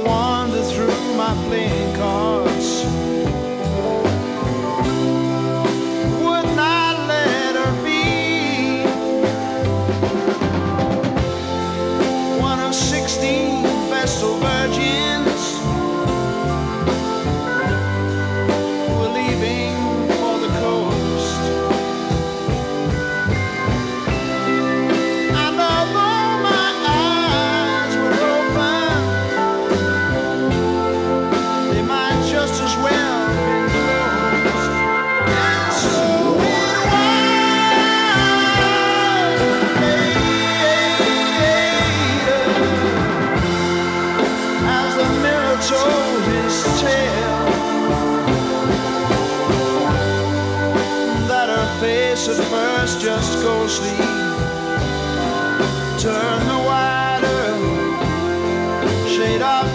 wander through my playing cards. Would not let her be one of 16 Vestal virgins who were leaving for the coast. And although my eyes were open, they might just as well. At first just go sleep, turn the wider shade of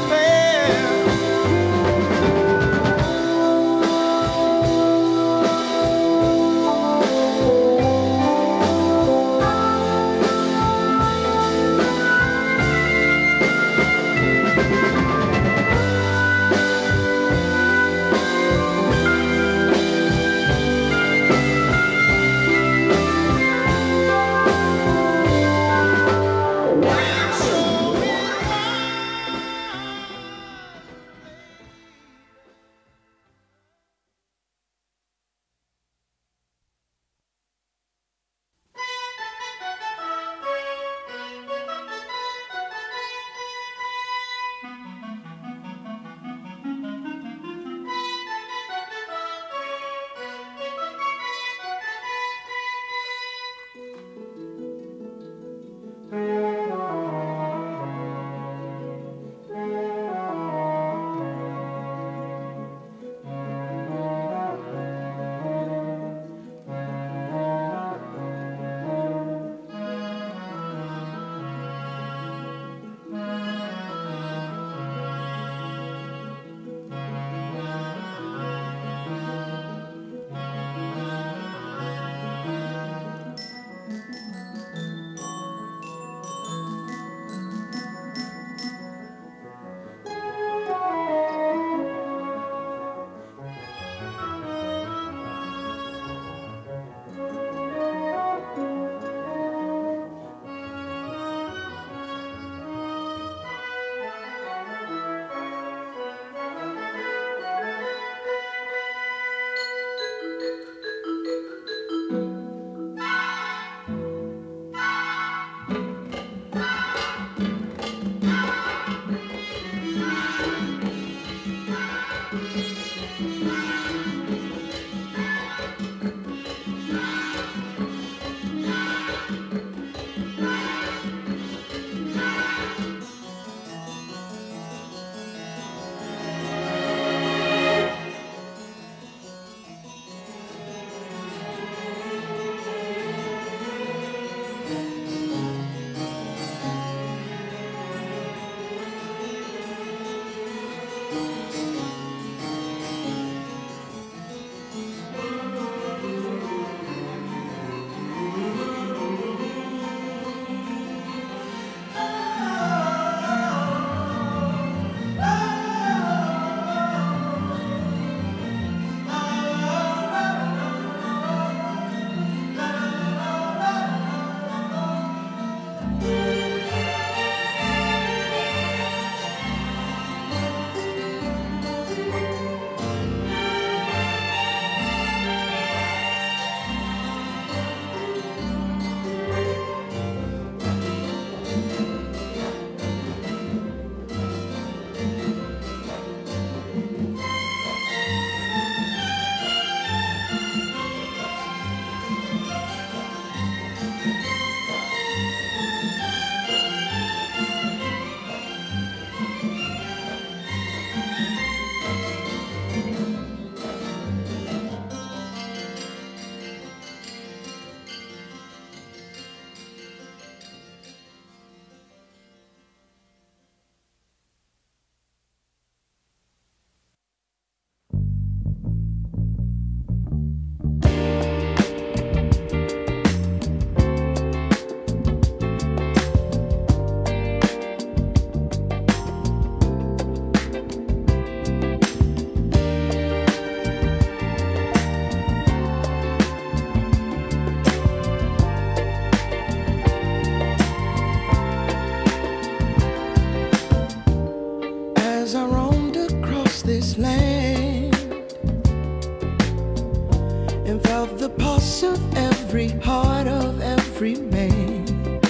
piece of every heart of every man.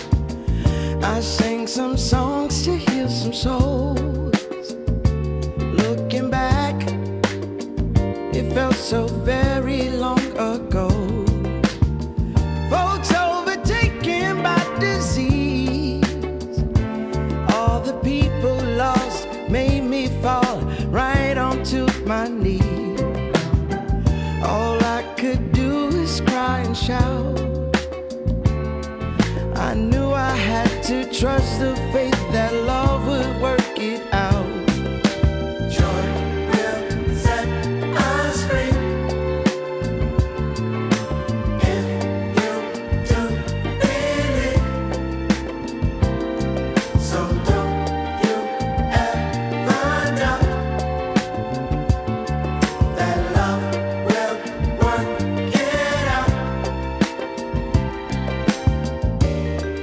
I sang some songs to heal some souls. Looking back, it felt so very long ago. Folks overtaken by disease, all the people lost made me fall right onto my knees. All I could do is cry and shout. I knew I had to trust the faith that love would work it out. Joy will set us free if you do believe. So don't you ever doubt that love will work it out. I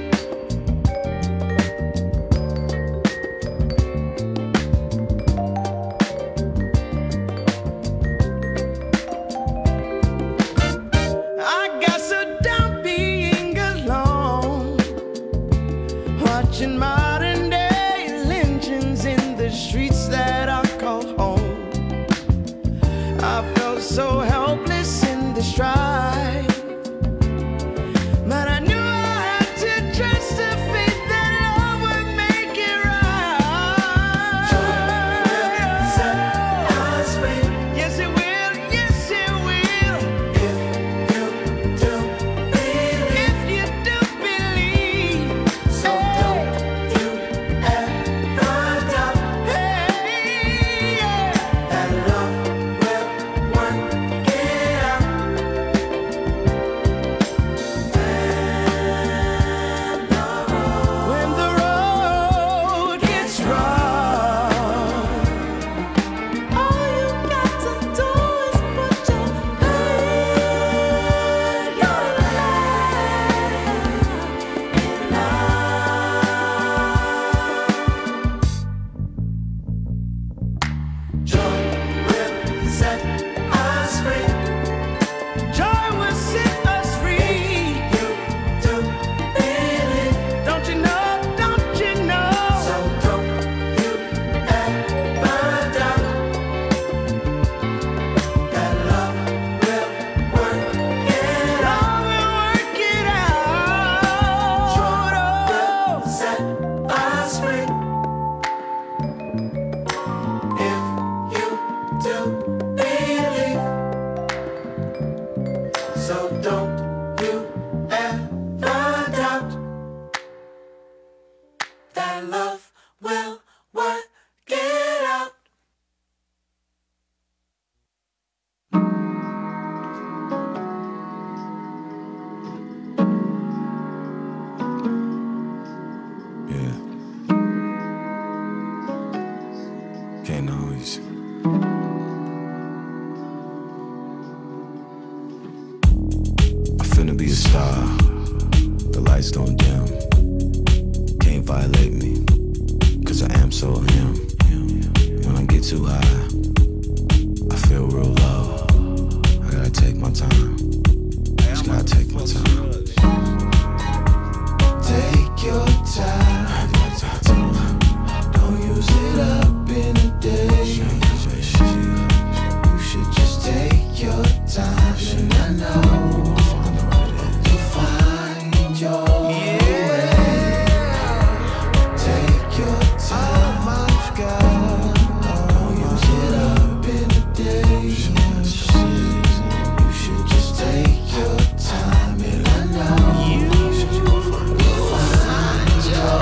got so down being alone, watching modern day lynchings in the streets that I call home. I felt so helpless in the strife, but I knew I had to trust the faith that love would make it right. Set us free Yes it will, yes it will, if you do believe. if you do believe. So don't you ever doubt Hey, yeah. that love will work it out. When the road gets rough, all you got to do is put your faith in love. Joy will set us free. Joy will set us free. You do believe. Don't you know? Don't you know? So don't you ever doubt that love will work it out. Love will work it out. Joy will set us free if you do believe. So don't you ever doubt that love will work it out. Yeah. Can't always. I finna be a star. The lights don't dim. Can't violate me, cause I am so him. When I get too high, I feel real low. I gotta take my time. Just gotta take my time. Take your time. Don't use it up in a day. You should just take your time. And I know you'll find your way. Take your time. Don't use it up in a day. You should just take your time. And I know you'll find your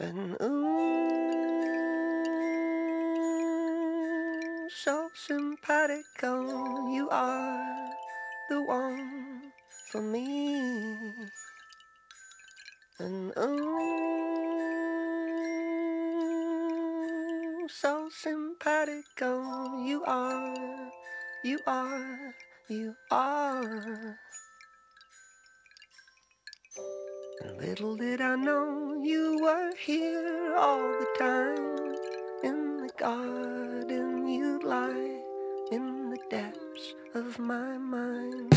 And so simpatico, you are the one for me. And so simpatico, you are, you are, you are. Little did I know you were here all the time. In the garden you lie, in the depths of my mind.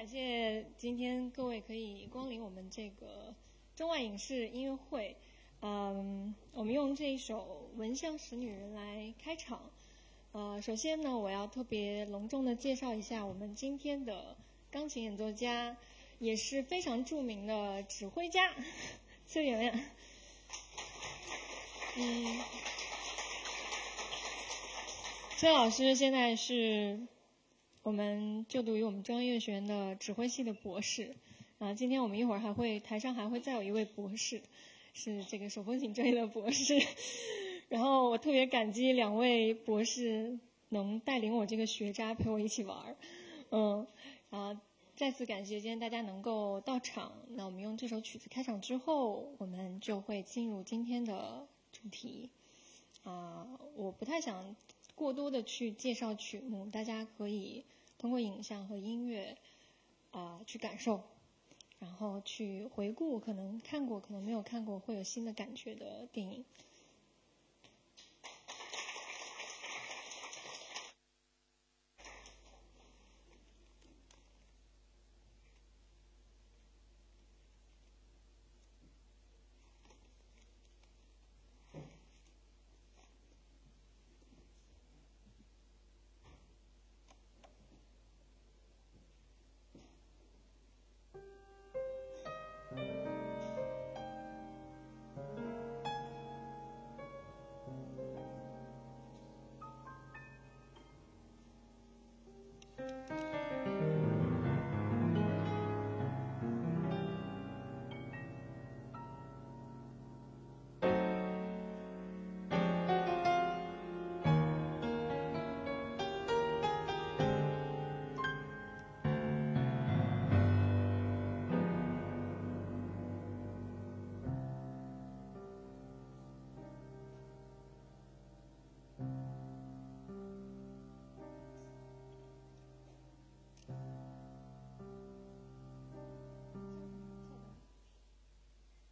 感谢今天各位可以光临我们这个中外影视音乐会。我们用这一首《闻香识女人》来开场。首先呢，我要特别隆重的介绍一下我们今天的钢琴演奏家，也是非常著名的指挥家崔媛媛。崔老师现在是我们就读于我们中央音乐学院的指挥系的博士，今天我们一会儿还会台上还会再有一位博士，是这个手风琴专业的博士。然后我特别感激两位博士能带领我这个学渣陪我一起玩，再次感谢今天大家能够到场。那我们用这首曲子开场之后，我们就会进入今天的主题。我不太想过多的去介绍曲目，大家可以通过影像和音乐去感受，然后去回顾可能看过可能没有看过会有新的感觉的电影。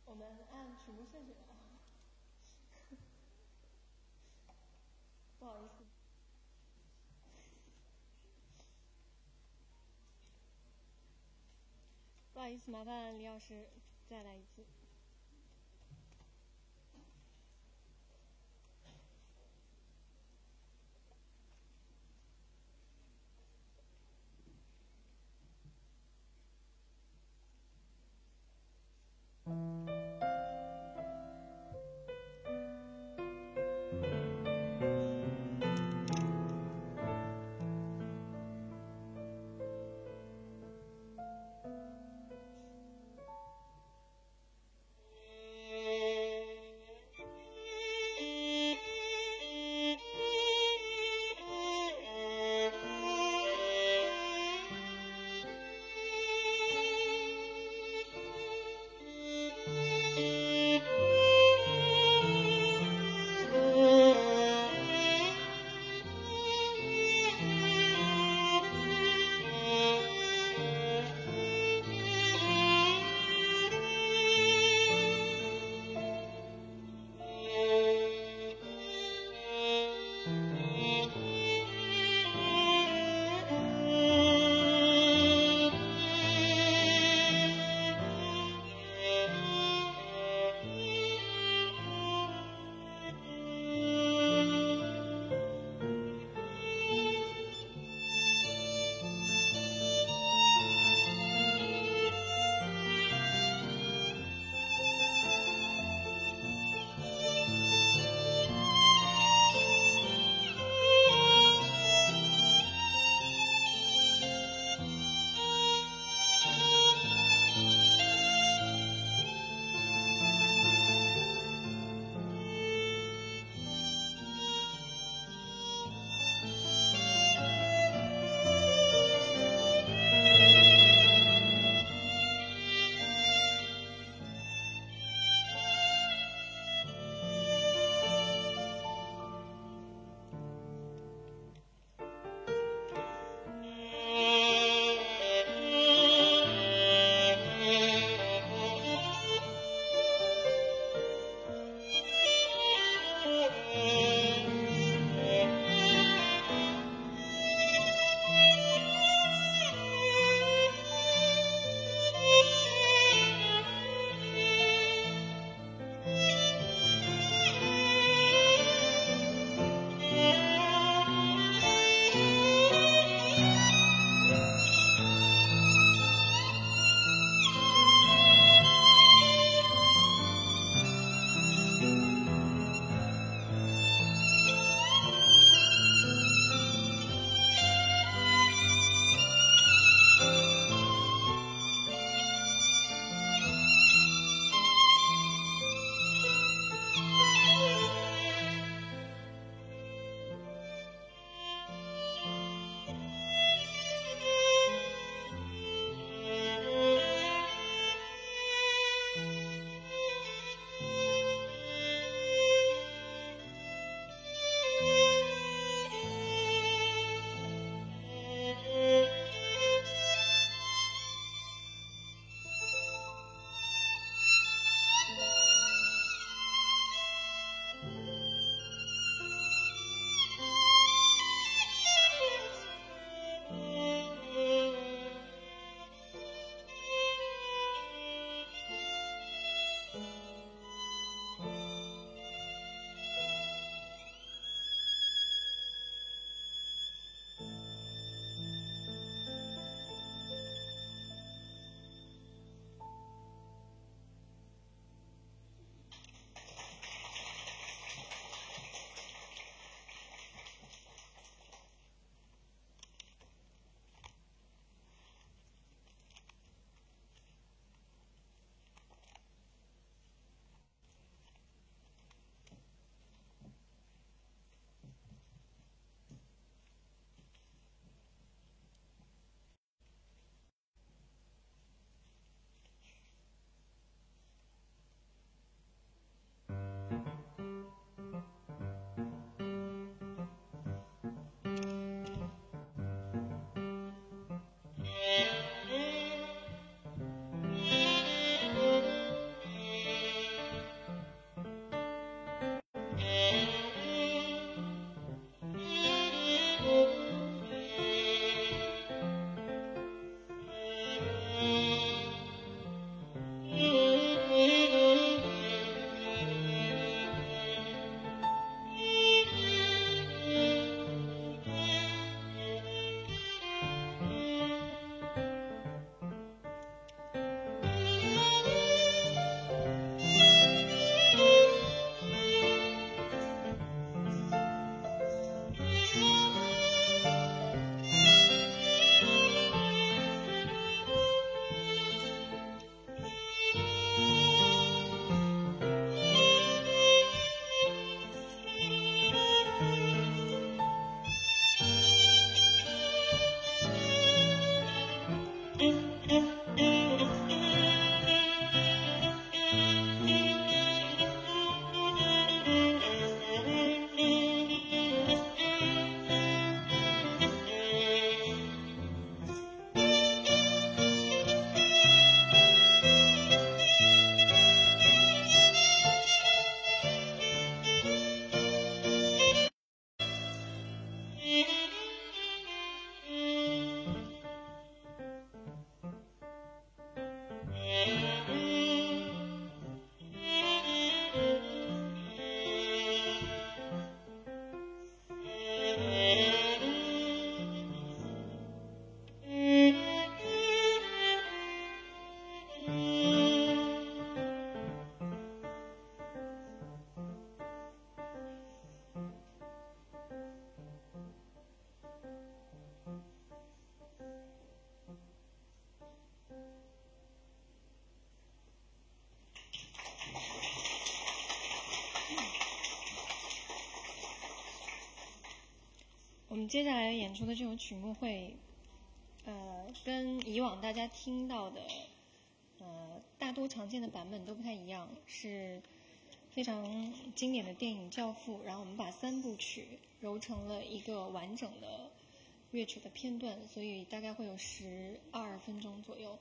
我们按曲目顺序来，不好意思。不好意思，麻烦李老师再来一次。接下来演出的这首曲目会，跟以往大家听到的，大多常见的版本都不太一样，是非常经典的电影《教父》，然后我们把三部曲揉成了一个完整的乐曲的片段，所以大概会有12分钟左右。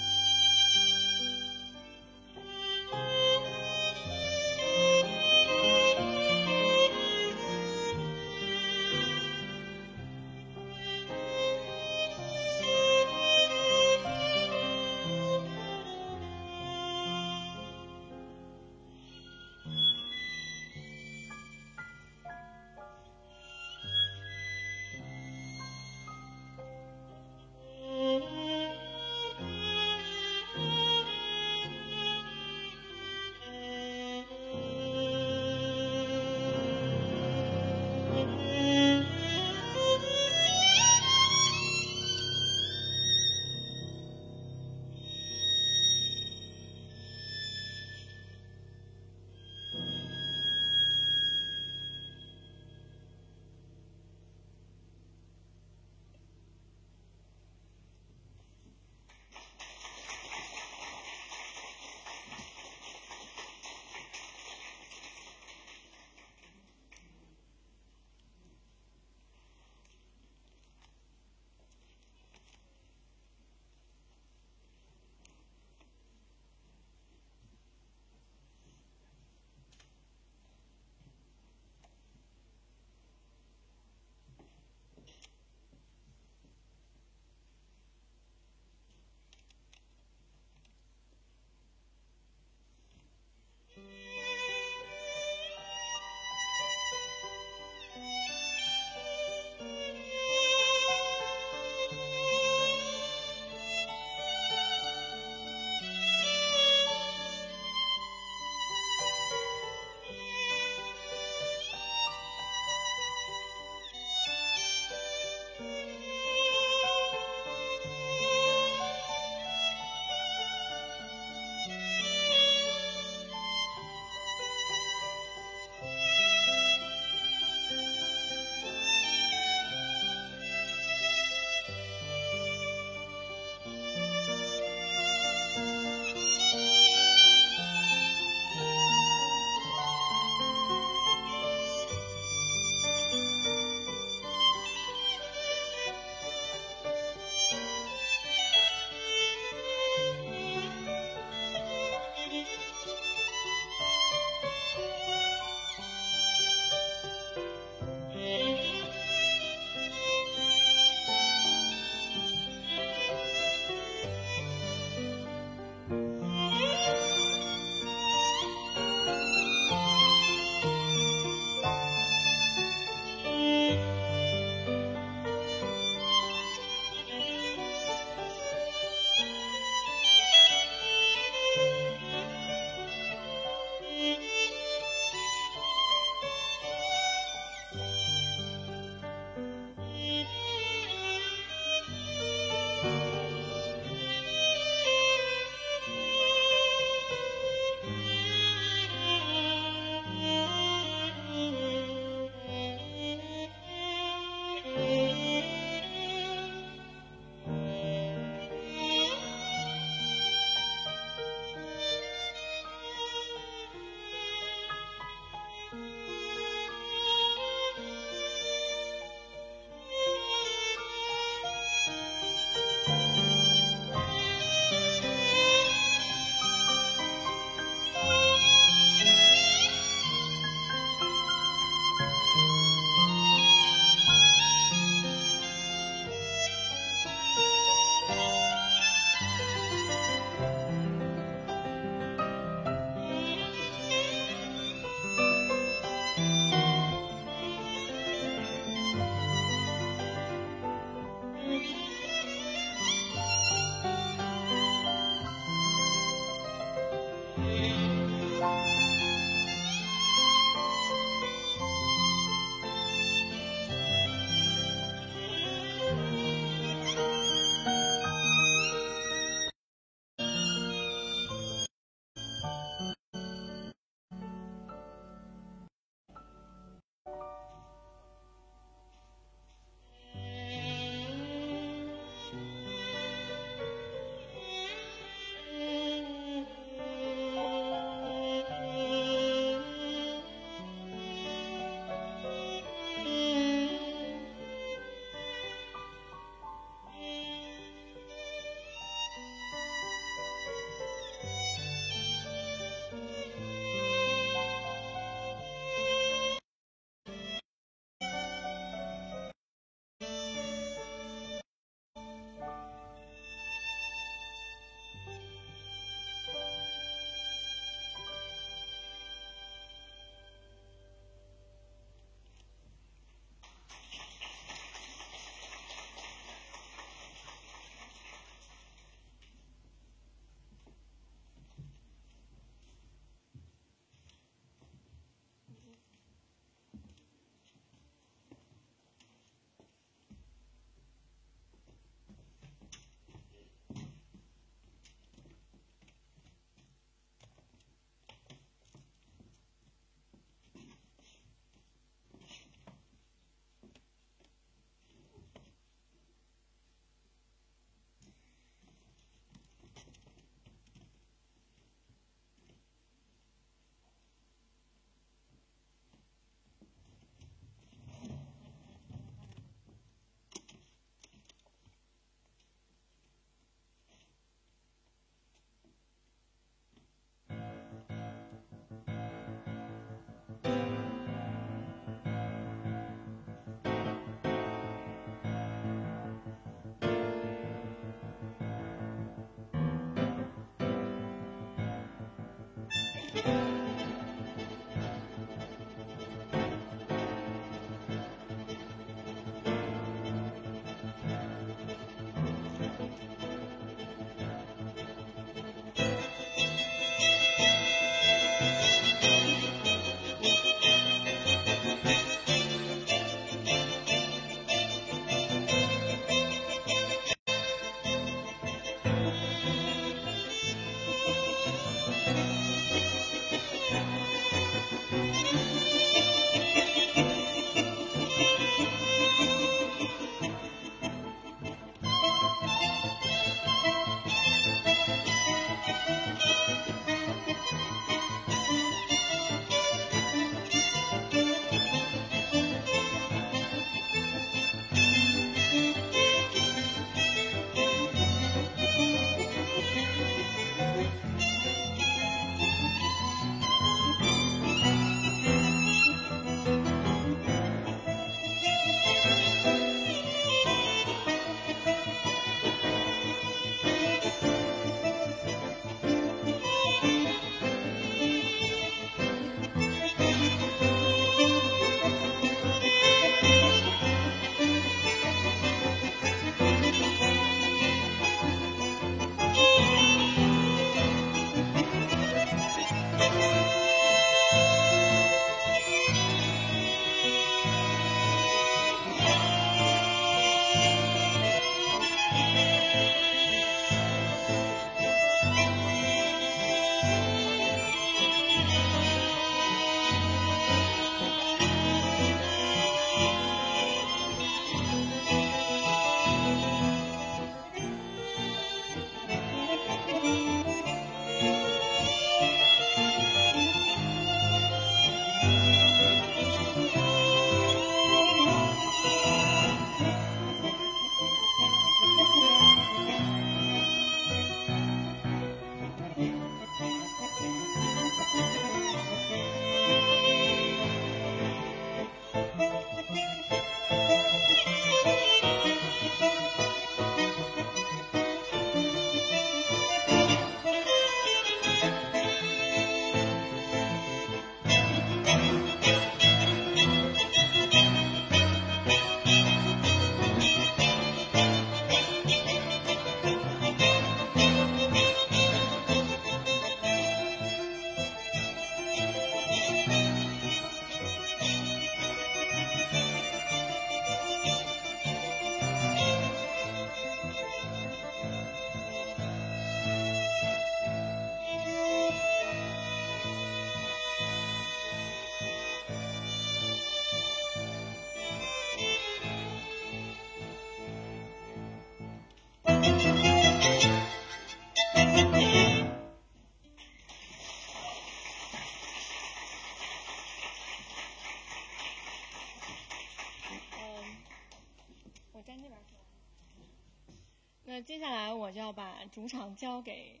那接下来我就要把主场交给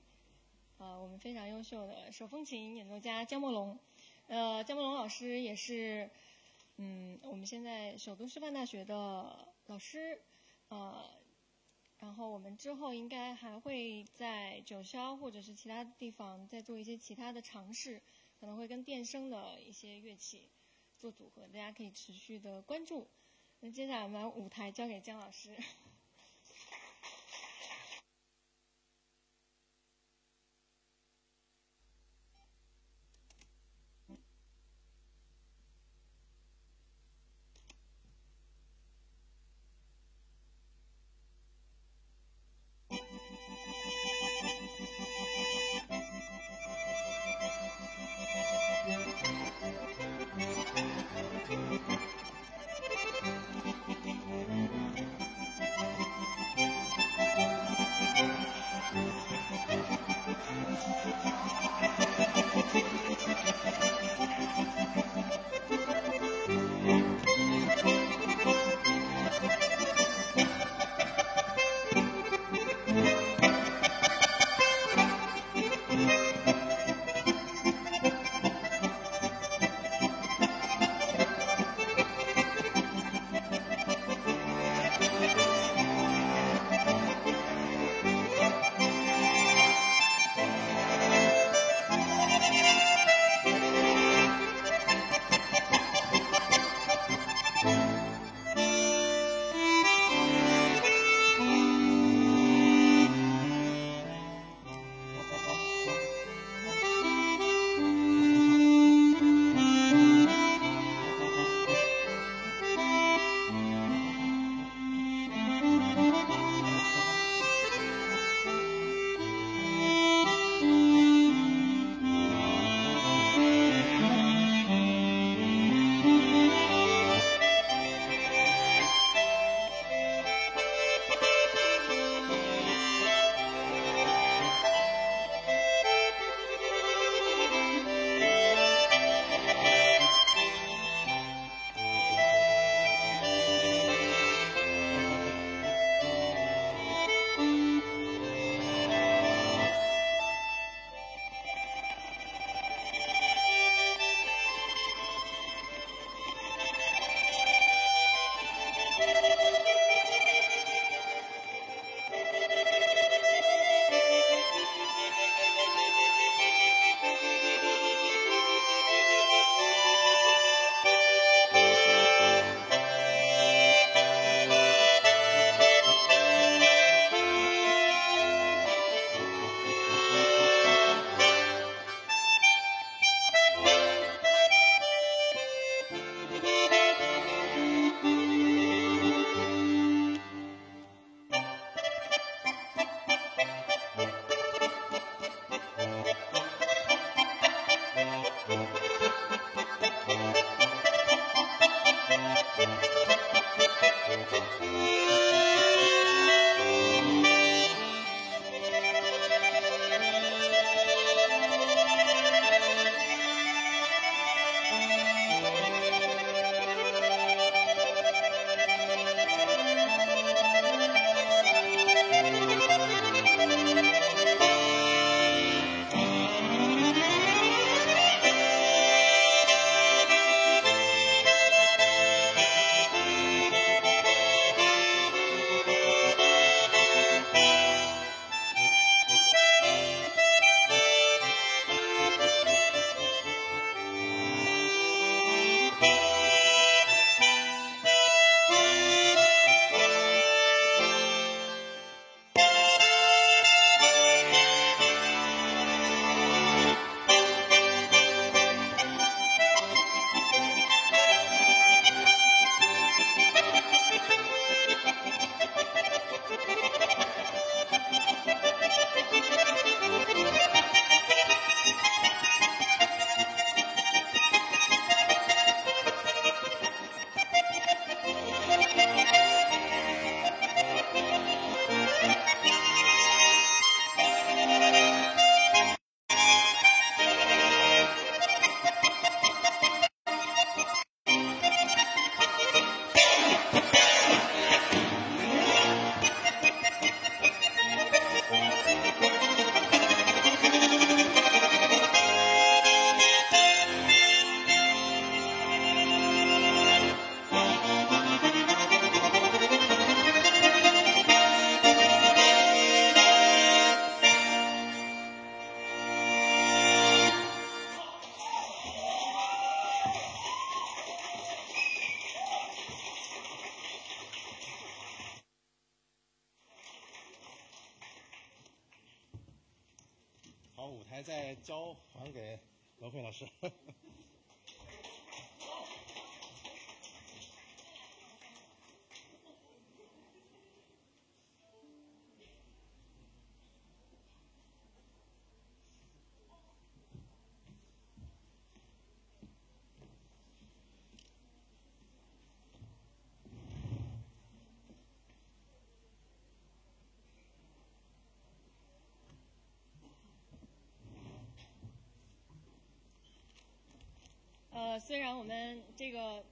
我们非常优秀的手风琴演奏家姜墨龙。姜墨龙老师也是我们现在首都师范大学的老师，然后我们之后应该还会在九霄或者是其他地方再做一些其他的尝试，可能会跟电声的一些乐器做组合，大家可以持续的关注。那接下来我们把舞台交给姜老师。把舞台再交还给罗慧老师。虽然我们这个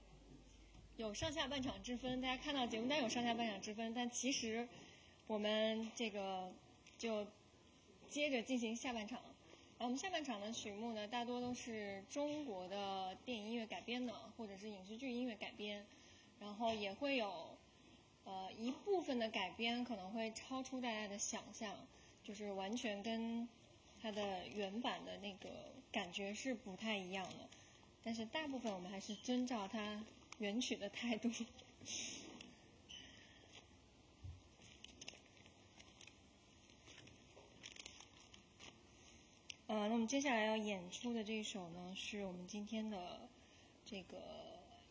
有上下半场之分，大家看到节目单有上下半场之分，但其实我们这个就接着进行下半场。我们下半场的曲目呢，大多都是中国的电影音乐改编的，或者是影视剧音乐改编，然后也会有一部分的改编可能会超出大家的想象，就是完全跟它的原版的那个感觉是不太一样的。但是大部分我们还是遵照它原曲的态度。那我们接下来要演出的这一首呢，是我们今天的这个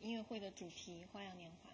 音乐会的主题《花样年华》。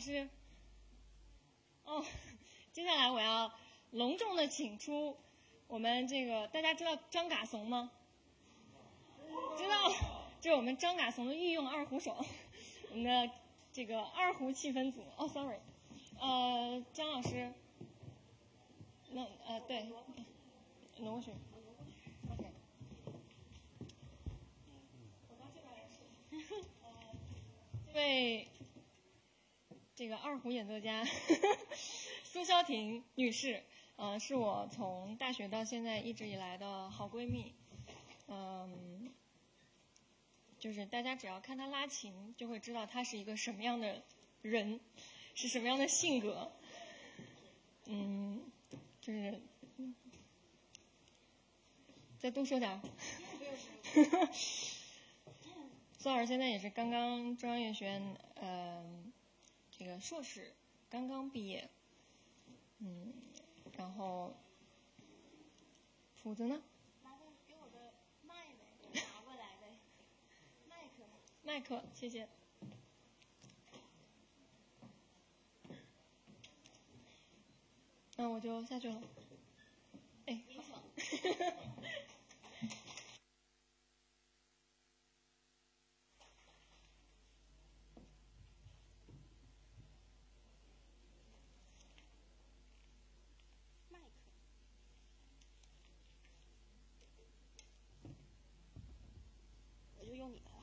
老师。哦，接下来我要隆重的请出我们这个，大家知道张嘎怂吗？知道，就是我们张嘎怂的御用二胡手，我们的这个二胡气氛组。哦 ，sorry， 张老师，那对，挪过去。对，这个二胡演奏家苏潇婷女士，是我从大学到现在一直以来的好闺蜜，就是大家只要看她拉琴，就会知道她是一个什么样的人，是什么样的性格，就是再多说点。苏老师现在也是刚刚中央音乐学院，这个硕士刚刚毕业，然后谱子呢？拿过给我的麦呗，拿过来呗，麦克，谢谢。那我就下去了。哎，好。用你的了。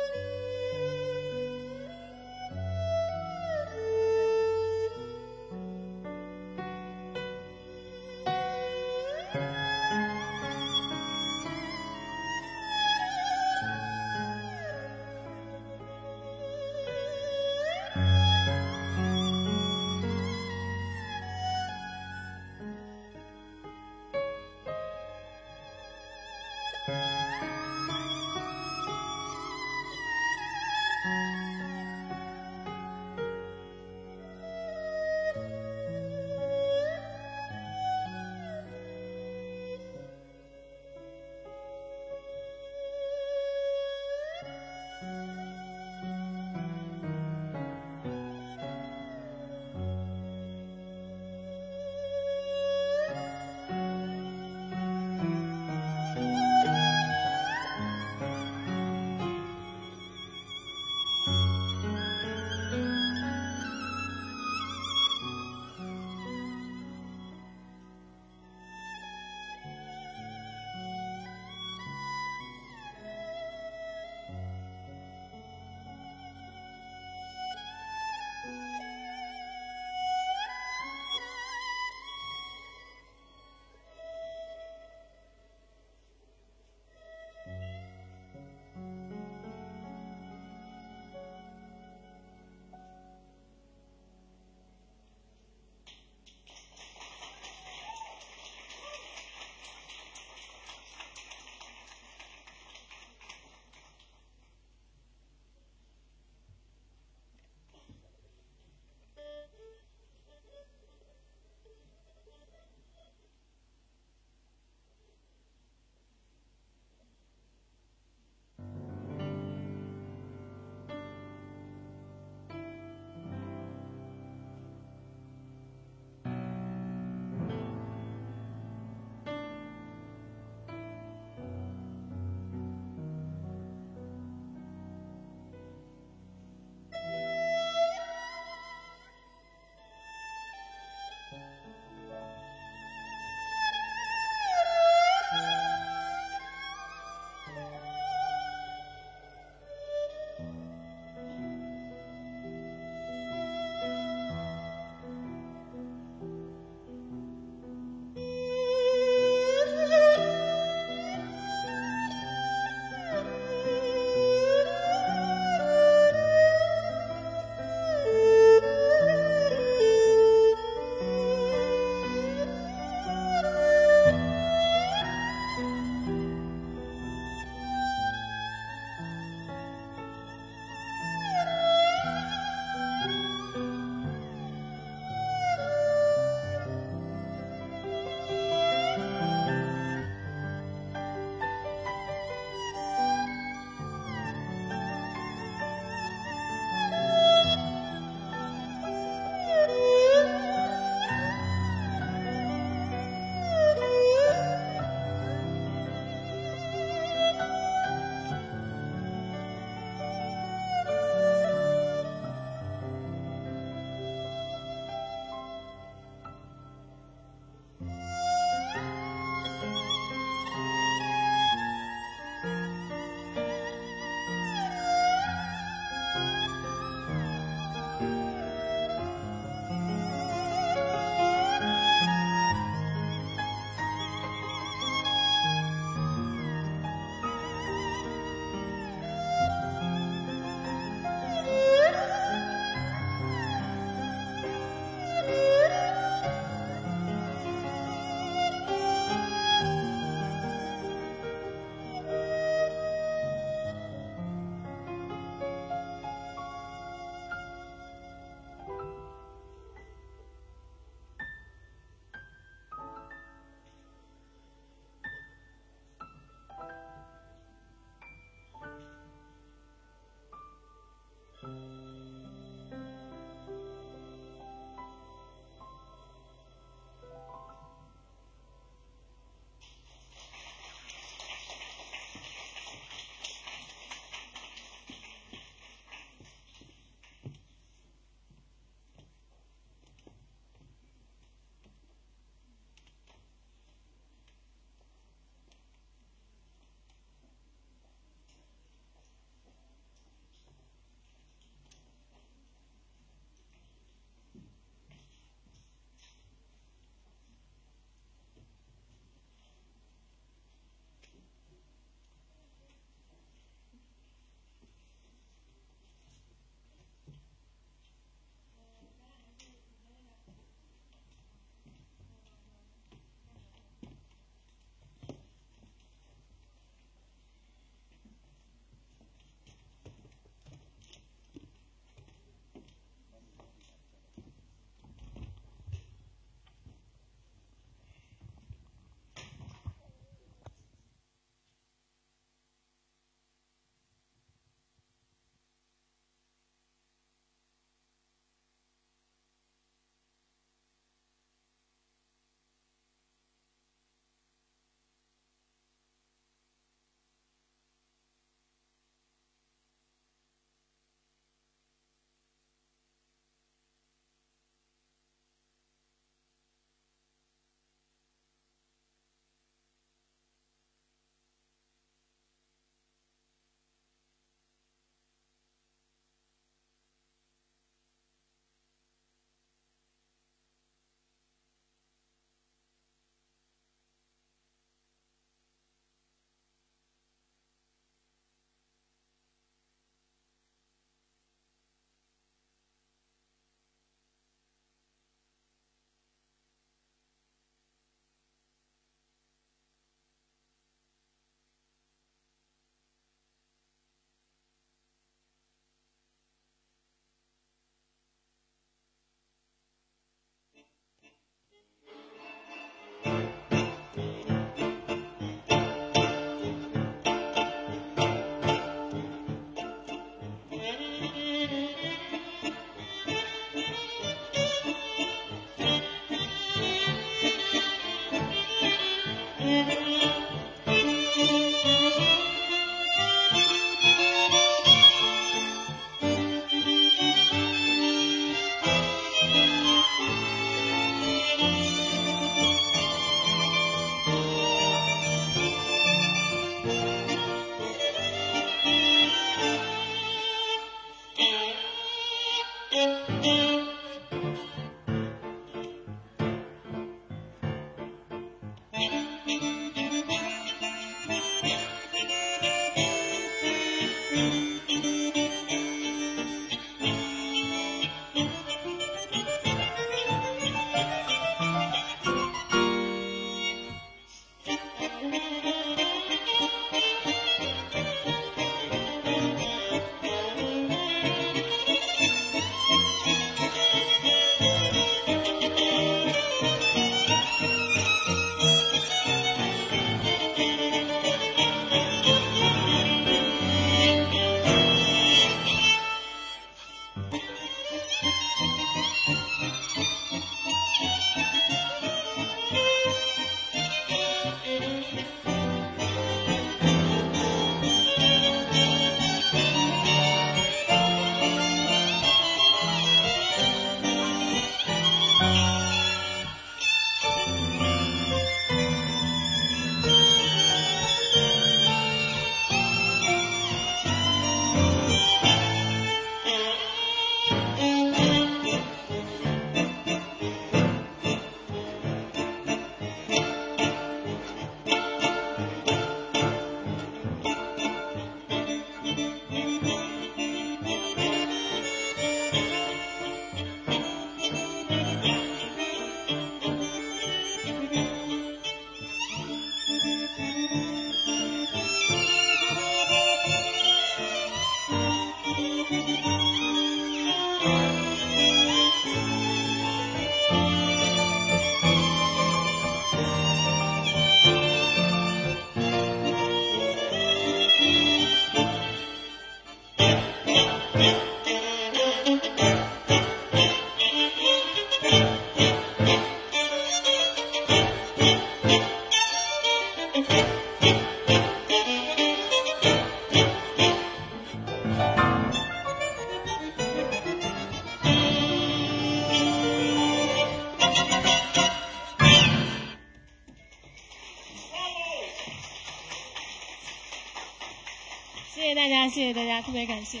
谢谢大家，特别感谢。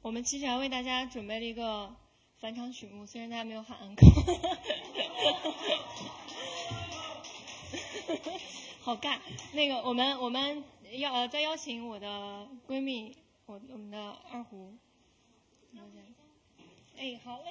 我们其实还为大家准备了一个返场曲目，虽然大家没有喊安歌，好尬。那个，我们要再邀请我的闺蜜，我们的二胡。哎，好嘞。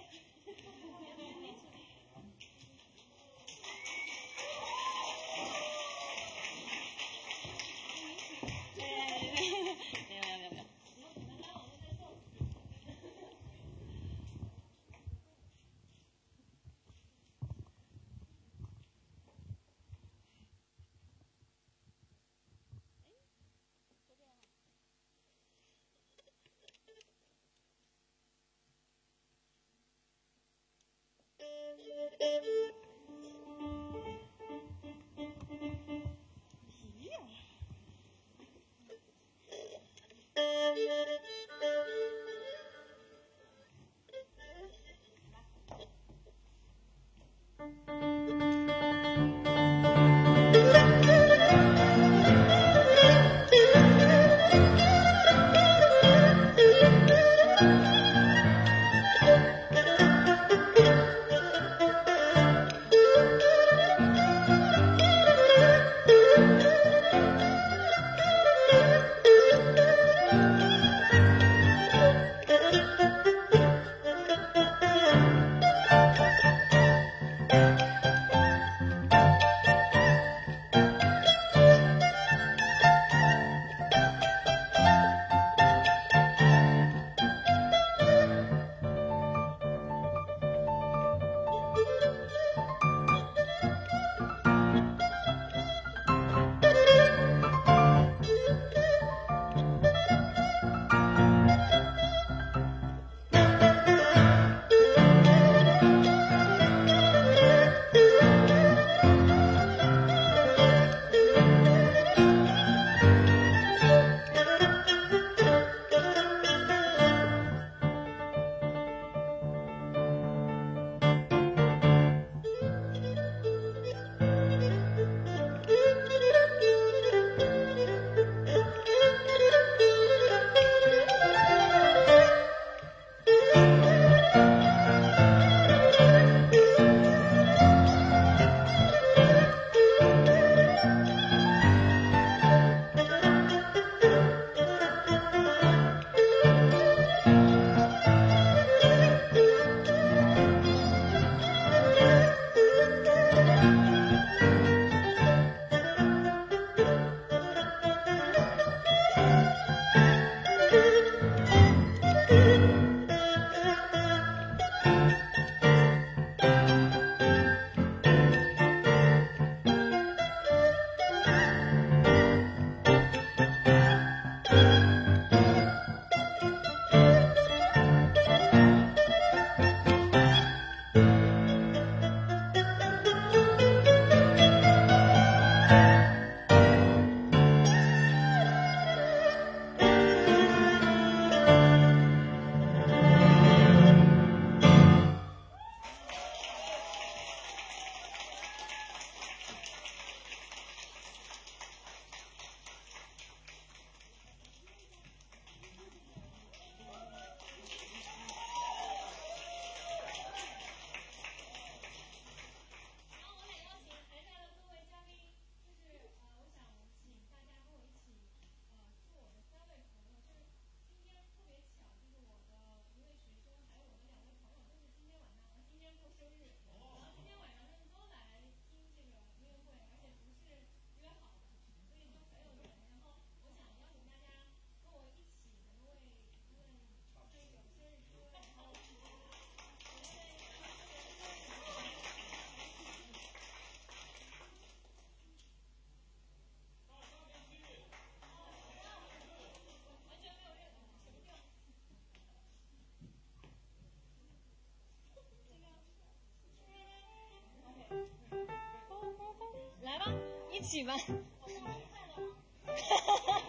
气吗？我生日快乐吗？哈哈哈哈。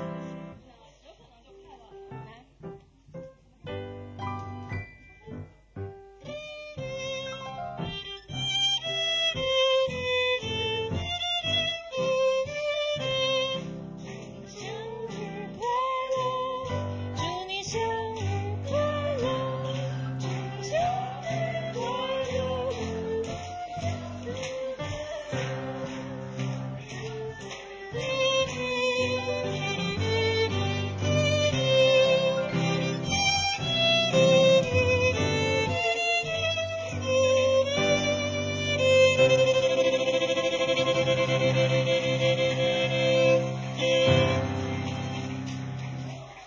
有可能就快乐了。来。生日快乐，祝你生日快乐，祝你生日快乐。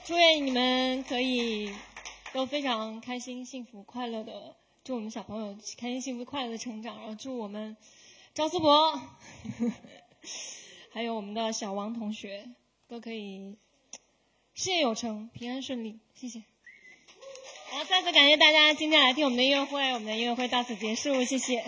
祝愿你们可以都非常开心、幸福、快乐的，祝我们小朋友开心、幸福、快乐的成长。然后祝我们赵思博，还有我们的小王同学都可以事业有成、平安顺利。谢谢。然后再次感谢大家今天来听我们的音乐会，我们的音乐会到此结束，谢谢。